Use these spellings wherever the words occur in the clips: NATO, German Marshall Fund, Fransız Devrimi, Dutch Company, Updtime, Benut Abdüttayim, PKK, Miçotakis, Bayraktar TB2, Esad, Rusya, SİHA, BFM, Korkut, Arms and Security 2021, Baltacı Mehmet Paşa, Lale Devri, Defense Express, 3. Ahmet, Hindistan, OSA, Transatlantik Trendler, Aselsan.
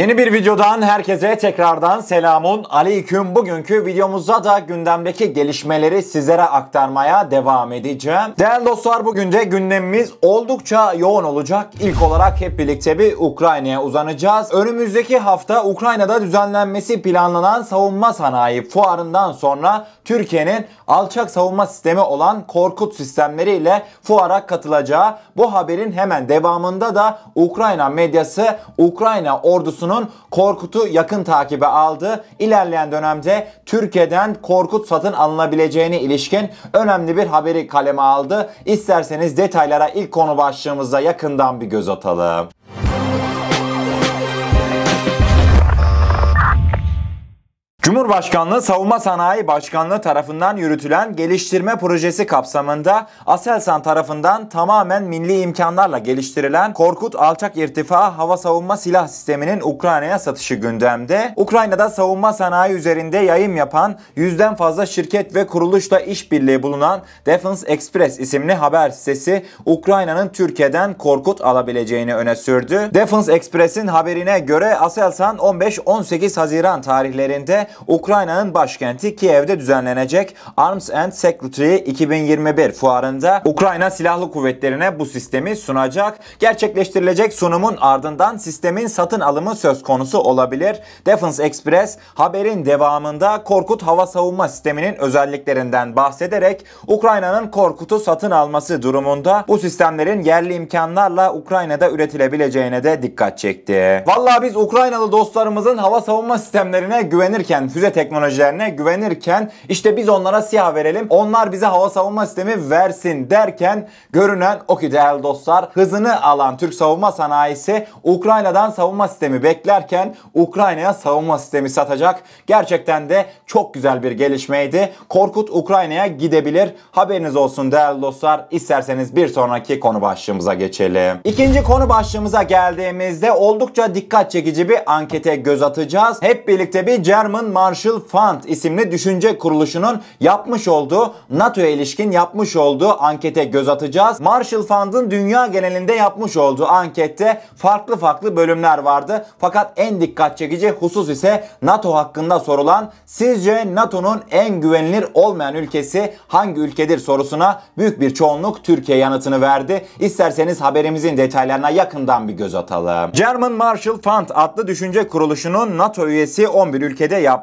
Yeni bir videodan herkese tekrardan selamun aleyküm. Bugünkü videomuzda da gündemdeki gelişmeleri sizlere aktarmaya devam edeceğim. Değerli dostlar, bugün de gündemimiz oldukça yoğun olacak. İlk olarak hep birlikte bir Ukrayna'ya uzanacağız. Önümüzdeki hafta Ukrayna'da düzenlenmesi planlanan savunma sanayi fuarından sonra Türkiye'nin alçak savunma sistemi olan Korkut sistemleriyle fuara katılacağı, bu haberin hemen devamında da Ukrayna medyası Ukrayna ordusunu Korkut'u yakın takibe aldı. İlerleyen dönemde Türkiye'den Korkut satın alınabileceğine ilişkin önemli bir haberi kaleme aldı. İsterseniz detaylara ilk konu başlığımızda yakından bir göz atalım. Cumhurbaşkanlığı Savunma Sanayi Başkanlığı tarafından yürütülen geliştirme projesi kapsamında Aselsan tarafından tamamen milli imkanlarla geliştirilen Korkut alçak irtifa hava savunma silah sisteminin Ukrayna'ya satışı gündemde. Ukrayna'da savunma sanayi üzerinde yayım yapan 100'den fazla şirket ve kuruluşla işbirliği bulunan Defense Express isimli haber sitesi Ukrayna'nın Türkiye'den Korkut alabileceğini öne sürdü. Defense Express'in haberine göre Aselsan 15-18 Haziran tarihlerinde Ukrayna'nın başkenti Kiev'de düzenlenecek Arms and Security 2021 fuarında Ukrayna Silahlı Kuvvetlerine bu sistemi sunacak. Gerçekleştirilecek sunumun ardından sistemin satın alımı söz konusu olabilir. Defense Express haberin devamında Korkut hava savunma sisteminin özelliklerinden bahsederek Ukrayna'nın Korkut'u satın alması durumunda bu sistemlerin yerli imkanlarla Ukrayna'da üretilebileceğine de dikkat çekti. Vallahi biz Ukraynalı dostlarımızın hava savunma sistemlerine güvenirken, füze teknolojilerine güvenirken, işte biz onlara SİHA verelim, onlar bize hava savunma sistemi versin derken görünen o ki değerli dostlar, hızını alan Türk savunma sanayisi Ukrayna'dan savunma sistemi beklerken Ukrayna'ya savunma sistemi satacak. Gerçekten de çok güzel bir gelişmeydi. Korkut Ukrayna'ya gidebilir. Haberiniz olsun değerli dostlar. İsterseniz bir sonraki konu başlığımıza geçelim. İkinci konu başlığımıza geldiğimizde oldukça dikkat çekici bir ankete göz atacağız. Hep birlikte bir German Marshall Fund isimli düşünce kuruluşunun yapmış olduğu, NATO'ya ilişkin yapmış olduğu ankete göz atacağız. Marshall Fund'ın dünya genelinde yapmış olduğu ankette farklı bölümler vardı. Fakat en dikkat çekici husus ise NATO hakkında sorulan "Sizce NATO'nun en güvenilir olmayan ülkesi hangi ülkedir?" sorusuna büyük bir çoğunluk Türkiye yanıtını verdi. İsterseniz haberimizin detaylarına yakından bir göz atalım. German Marshall Fund adlı düşünce kuruluşunun NATO üyesi 11 ülkede yaptığı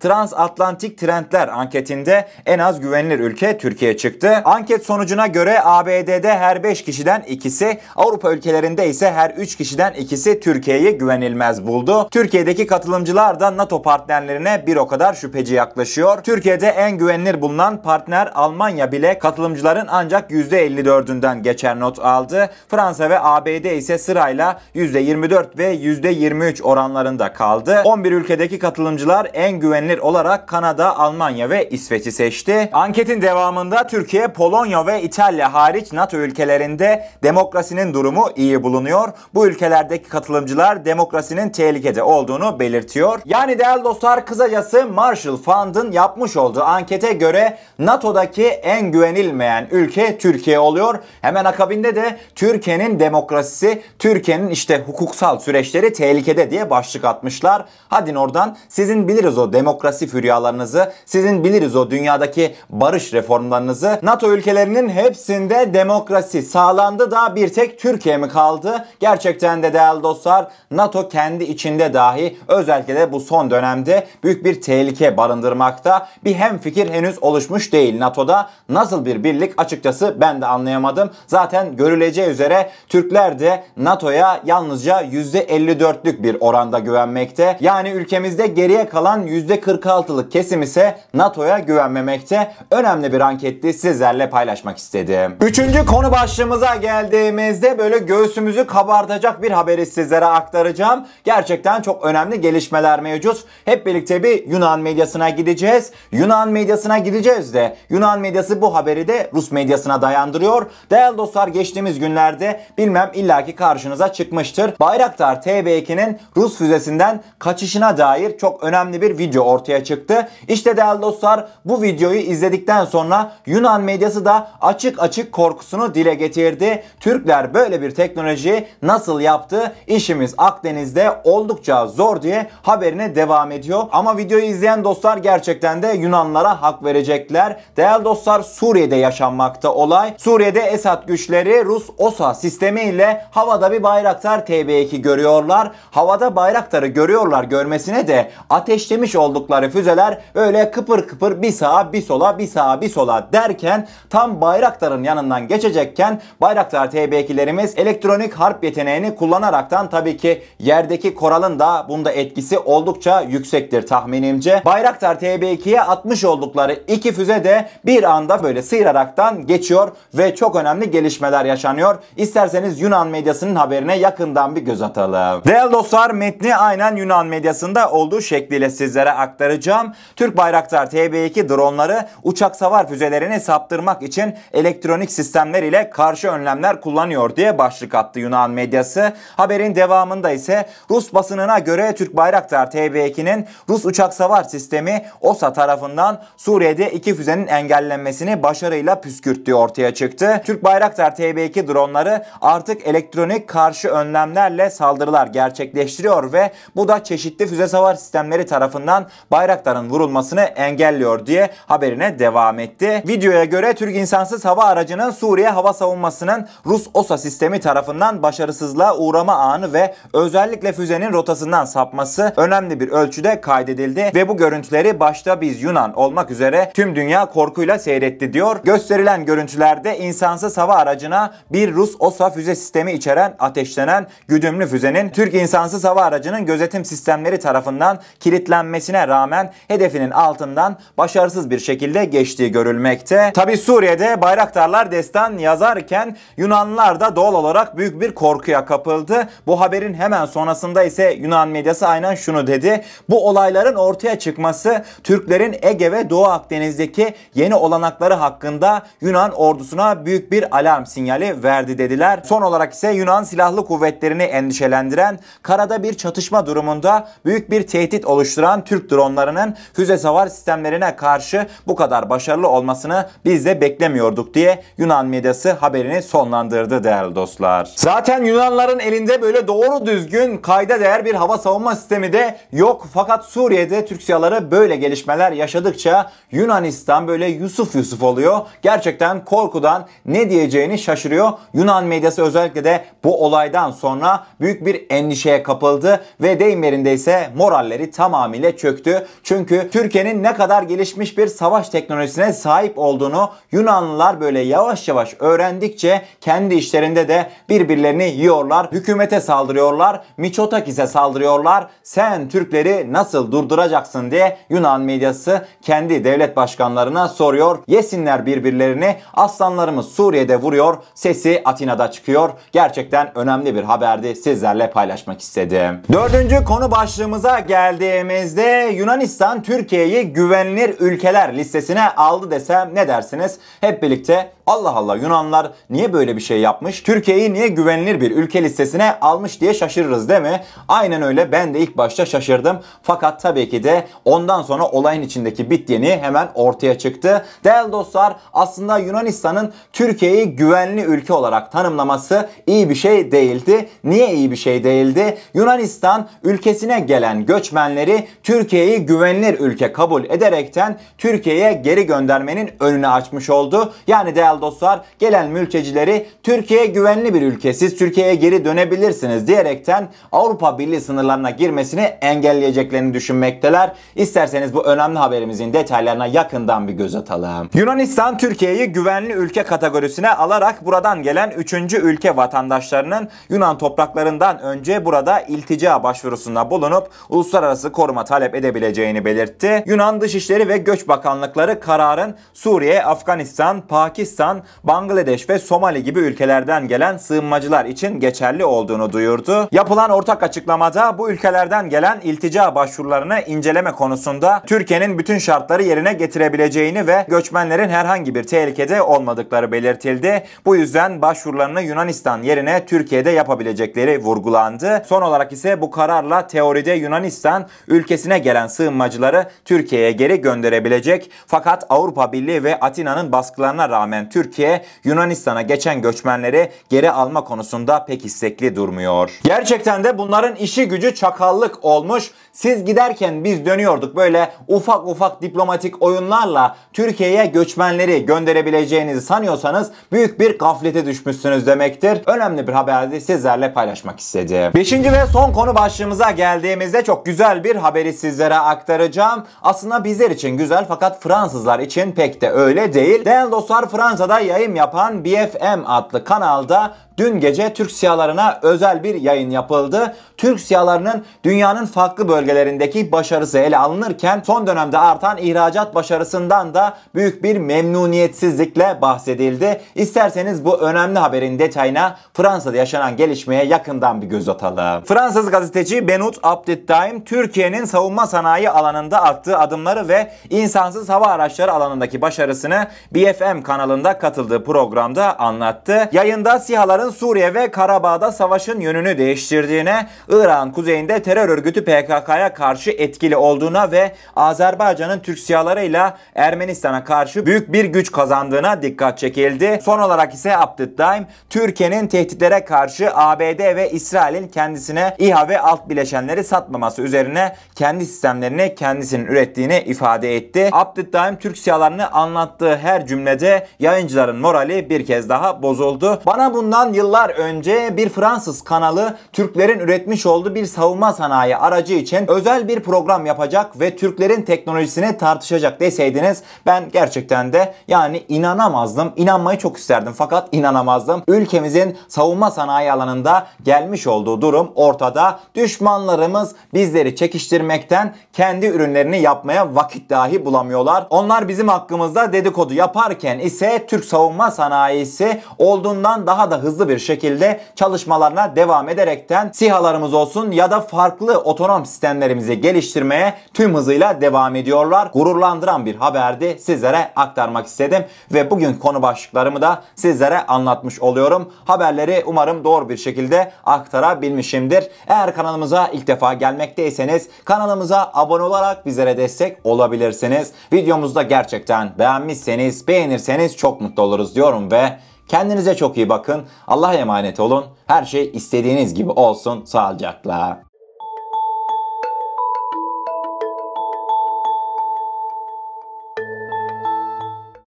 Transatlantik Trendler anketinde en az güvenilir ülke Türkiye çıktı. Anket sonucuna göre ABD'de her 5 kişiden ikisi, Avrupa ülkelerinde ise her 3 kişiden ikisi Türkiye'yi güvenilmez buldu. Türkiye'deki katılımcılar da NATO partnerlerine bir o kadar şüpheci yaklaşıyor. Türkiye'de en güvenilir bulunan partner Almanya bile katılımcıların ancak %54'ünden geçer not aldı. Fransa ve ABD ise sırayla %24 ve %23 oranlarında kaldı. 11 ülkedeki katılımcılar en güvenilir olarak Kanada, Almanya ve İsveç'i seçti. Anketin devamında Türkiye, Polonya ve İtalya hariç NATO ülkelerinde demokrasinin durumu iyi bulunuyor. Bu ülkelerdeki katılımcılar demokrasinin tehlikede olduğunu belirtiyor. Yani değerli dostlar, kısacası Marshall Fund'ın yapmış olduğu ankete göre NATO'daki en güvenilmeyen ülke Türkiye oluyor. Hemen akabinde de Türkiye'nin demokrasisi, Türkiye'nin işte hukuksal süreçleri tehlikede diye başlık atmışlar. Hadi oradan, sizin biliriz o demokrasi füryalarınızı, sizin biliriz o dünyadaki barış reformlarınızı. NATO ülkelerinin hepsinde demokrasi sağlandı da bir tek Türkiye mi kaldı? Gerçekten de değerli dostlar, NATO kendi içinde dahi özellikle de bu son dönemde büyük bir tehlike barındırmakta. Bir hemfikir henüz oluşmuş değil NATO'da. Nasıl bir birlik açıkçası ben de anlayamadım. Zaten görüleceği üzere Türkler de NATO'ya yalnızca %54'lük bir oranda güvenmekte. Yani ülkemizde geriye kalan %46'lık kesim ise NATO'ya güvenmemekte. Önemli bir anketti, sizlerle paylaşmak istedim. Üçüncü konu başlığımıza geldiğimizde böyle göğsümüzü kabartacak bir haberi sizlere aktaracağım. Gerçekten çok önemli gelişmeler mevcut. Hep birlikte bir Yunan medyasına gideceğiz. Yunan medyasına gideceğiz de Yunan medyası bu haberi de Rus medyasına dayandırıyor. Değerli dostlar, geçtiğimiz günlerde bilmem illaki karşınıza çıkmıştır. Bayraktar TB2'nin Rus füzesinden kaçışına dair çok önemli bir video video ortaya çıktı. İşte değerli dostlar, bu videoyu izledikten sonra Yunan medyası da açık açık korkusunu dile getirdi. Türkler böyle bir teknolojiyi nasıl yaptı? İşimiz Akdeniz'de oldukça zor diye haberine devam ediyor. Ama videoyu izleyen dostlar gerçekten de Yunanlara hak verecekler. Değerli dostlar, Suriye'de yaşanmakta olay. Suriye'de Esad güçleri Rus OSA sistemiyle havada bir Bayraktar TB2 görüyorlar. Havada Bayraktar'ı görüyorlar, görmesine de ateşlemiş oldukları füzeler öyle kıpır kıpır bir sağa bir sola bir sağa bir sola derken tam Bayraktar'ın yanından geçecekken Bayraktar TB2'lerimiz elektronik harp yeteneğini kullanaraktan, tabii ki yerdeki koralın da bunda etkisi oldukça yüksektir tahminimce, Bayraktar TB2'ye atmış oldukları iki füze de bir anda böyle sıyıraraktan geçiyor ve çok önemli gelişmeler yaşanıyor. İsterseniz Yunan medyasının haberine yakından bir göz atalım. Değerli dostlar, metni aynen Yunan medyasında olduğu şekliyle sizlere aktaracağım. Türk Bayraktar TB2 dronları uçak savar füzelerini saptırmak için elektronik sistemler ile karşı önlemler kullanıyor diye başlık attı Yunan medyası. Haberin devamında ise Rus basınına göre Türk Bayraktar TB2'nin Rus uçak savar sistemi OSA tarafından Suriye'de iki füzenin engellenmesini başarıyla püskürttüğü ortaya çıktı. Türk Bayraktar TB2 dronları artık elektronik karşı önlemlerle saldırılar gerçekleştiriyor ve bu da çeşitli füze savar sistemleri tarafından Bayraktar'ın vurulmasını engelliyor diye haberine devam etti. Videoya göre Türk insansız hava aracının Suriye hava savunmasının Rus OSA sistemi tarafından başarısızlığa uğrama anı ve özellikle füzenin rotasından sapması önemli bir ölçüde kaydedildi ve bu görüntüleri başta biz Yunan olmak üzere tüm dünya korkuyla seyretti diyor. Gösterilen görüntülerde insansız hava aracına bir Rus OSA füze sistemi içeren ateşlenen güdümlü füzenin Türk insansız hava aracının gözetim sistemleri tarafından kilitlenmesine rağmen hedefinin altından başarısız bir şekilde geçtiği görülmekte. Tabi Suriye'de Bayraktarlar destan yazarken Yunanlılar da doğal olarak büyük bir korkuya kapıldı. Bu haberin hemen sonrasında ise Yunan medyası aynen şunu dedi. Bu olayların ortaya çıkması Türklerin Ege ve Doğu Akdeniz'deki yeni olanakları hakkında Yunan ordusuna büyük bir alarm sinyali verdi dediler. Son olarak ise Yunan silahlı kuvvetlerini endişelendiren, karada bir çatışma durumunda büyük bir tehdit oluşturan Türk dronlarının füze savar sistemlerine karşı bu kadar başarılı olmasını biz de beklemiyorduk diye Yunan medyası haberini sonlandırdı değerli dostlar. Zaten Yunanların elinde böyle doğru düzgün kayda değer bir hava savunma sistemi de yok. Fakat Suriye'de Türk siyaları böyle gelişmeler yaşadıkça Yunanistan böyle Yusuf Yusuf oluyor. Gerçekten korkudan ne diyeceğini şaşırıyor. Yunan medyası özellikle de bu olaydan sonra büyük bir endişeye kapıldı ve deyim yerinde ise moralleri tamamıyla çöktü. Çünkü Türkiye'nin ne kadar gelişmiş bir savaş teknolojisine sahip olduğunu Yunanlılar böyle yavaş yavaş öğrendikçe kendi işlerinde de birbirlerini yiyorlar. Hükümete saldırıyorlar. Miçotakis'e saldırıyorlar. Sen Türkleri nasıl durduracaksın diye Yunan medyası kendi devlet başkanlarına soruyor. Yesinler birbirlerini. Aslanlarımız Suriye'de vuruyor. Sesi Atina'da çıkıyor. Gerçekten önemli bir haberdi. Sizlerle paylaşmak istedim. Dördüncü konu başlığımıza geldiğimizde Yunanistan Türkiye'yi güvenilir ülkeler listesine aldı desem ne dersiniz? Hep birlikte Allah Allah, Yunanlar niye böyle bir şey yapmış? Türkiye'yi niye güvenilir bir ülke listesine almış diye şaşırırız değil mi? Aynen öyle, ben de ilk başta şaşırdım. Fakat tabii ki de ondan sonra olayın içindeki bit yeni hemen ortaya çıktı. Değerli dostlar, aslında Yunanistan'ın Türkiye'yi güvenli ülke olarak tanımlaması iyi bir şey değildi. Niye iyi bir şey değildi? Yunanistan ülkesine gelen göçmenleri Türkiye'yi güvenilir ülke kabul ederekten Türkiye'ye geri göndermenin önünü açmış oldu. Yani değerli dostlar, gelen mültecileri Türkiye güvenli bir ülke, siz Türkiye'ye geri dönebilirsiniz diyerekten Avrupa Birliği sınırlarına girmesini engelleyeceklerini düşünmekteler. İsterseniz bu önemli haberimizin detaylarına yakından bir göz atalım. Yunanistan Türkiye'yi güvenli ülke kategorisine alarak buradan gelen 3. ülke vatandaşlarının Yunan topraklarından önce burada iltica başvurusunda bulunup uluslararası koruma talep edebileceğini belirtti. Yunan Dışişleri ve Göç Bakanlıkları kararın Suriye, Afganistan, Pakistan, Bangladeş ve Somali gibi ülkelerden gelen sığınmacılar için geçerli olduğunu duyurdu. Yapılan ortak açıklamada bu ülkelerden gelen iltica başvurularını inceleme konusunda Türkiye'nin bütün şartları yerine getirebileceğini ve göçmenlerin herhangi bir tehlikede olmadıkları belirtildi. Bu yüzden başvurularını Yunanistan yerine Türkiye'de yapabilecekleri vurgulandı. Son olarak ise bu kararla teoride Yunanistan ülkesine gelen sığınmacıları Türkiye'ye geri gönderebilecek. Fakat Avrupa Birliği ve Atina'nın baskılarına rağmen Türkiye, Yunanistan'a geçen göçmenleri geri alma konusunda pek istekli durmuyor. Gerçekten de bunların işi gücü çakallık olmuş. Siz giderken biz dönüyorduk, böyle ufak ufak diplomatik oyunlarla Türkiye'ye göçmenleri gönderebileceğinizi sanıyorsanız büyük bir gaflete düşmüşsünüz demektir. Önemli bir haberi sizlerle paylaşmak istedim. 5. ve son konu başlığımıza geldiğimizde çok güzel bir haberi sizlere aktaracağım. Aslında bizler için güzel fakat Fransızlar için pek de öyle değil. Değerli dostlar, Fransa'da yayın yapan BFM adlı kanalda dün gece Türk siyahlarına özel bir yayın yapıldı. Türk siyahlarının dünyanın farklı bölgelerindeki başarısı ele alınırken son dönemde artan ihracat başarısından da büyük bir memnuniyetsizlikle bahsedildi. İsterseniz bu önemli haberin detayına, Fransa'da yaşanan gelişmeye yakından bir göz atalım. Fransız gazeteci Benut Abdüttayim, Türkiye'nin savunma sanayi alanında attığı adımları ve insansız hava araçları alanındaki başarısını BFM kanalında katıldığı programda anlattı. Yayında siyahların Suriye ve Karabağ'da savaşın yönünü değiştirdiğine, İran kuzeyinde terör örgütü PKK'ya karşı etkili olduğuna ve Azerbaycan'ın Türk siyahlarıyla Ermenistan'a karşı büyük bir güç kazandığına dikkat çekildi. Son olarak ise Updtime, Türkiye'nin tehditlere karşı ABD ve İsrail'in kendisine İHA ve alt bileşenleri satmaması üzerine kendi sistemlerini kendisinin ürettiğini ifade etti. Updtime, Türk siyahlarını anlattığı her cümlede yayıncıların morali bir kez daha bozuldu. Bana bundan yıllar önce bir Fransız kanalı Türklerin üretmiş olduğu bir savunma sanayi aracı için özel bir program yapacak ve Türklerin teknolojisini tartışacak deseydiniz, ben gerçekten de yani inanamazdım. İnanmayı çok isterdim fakat inanamazdım. Ülkemizin savunma sanayi alanında gelmiş olduğu durum ortada. Düşmanlarımız bizleri çekiştirmekten kendi ürünlerini yapmaya vakit dahi bulamıyorlar. Onlar bizim hakkımızda dedikodu yaparken ise Türk savunma sanayisi olduğundan daha da hızlı bir şekilde çalışmalarına devam ederekten SİHA'larımız olsun ya da farklı otonom sistemlerimizi geliştirmeye tüm hızıyla devam ediyorlar. Gururlandıran bir haberdi. Sizlere aktarmak istedim ve bugün konu başlıklarımı da sizlere anlatmış oluyorum. Haberleri umarım doğru bir şekilde aktarabilmişimdir. Eğer kanalımıza ilk defa gelmekteyseniz kanalımıza abone olarak bizlere destek olabilirsiniz. Videomuzda gerçekten beğenmişseniz, beğenirseniz çok mutlu oluruz diyorum ve kendinize çok iyi bakın. Allah'a emanet olun. Her şey istediğiniz gibi olsun. Sağlıcakla.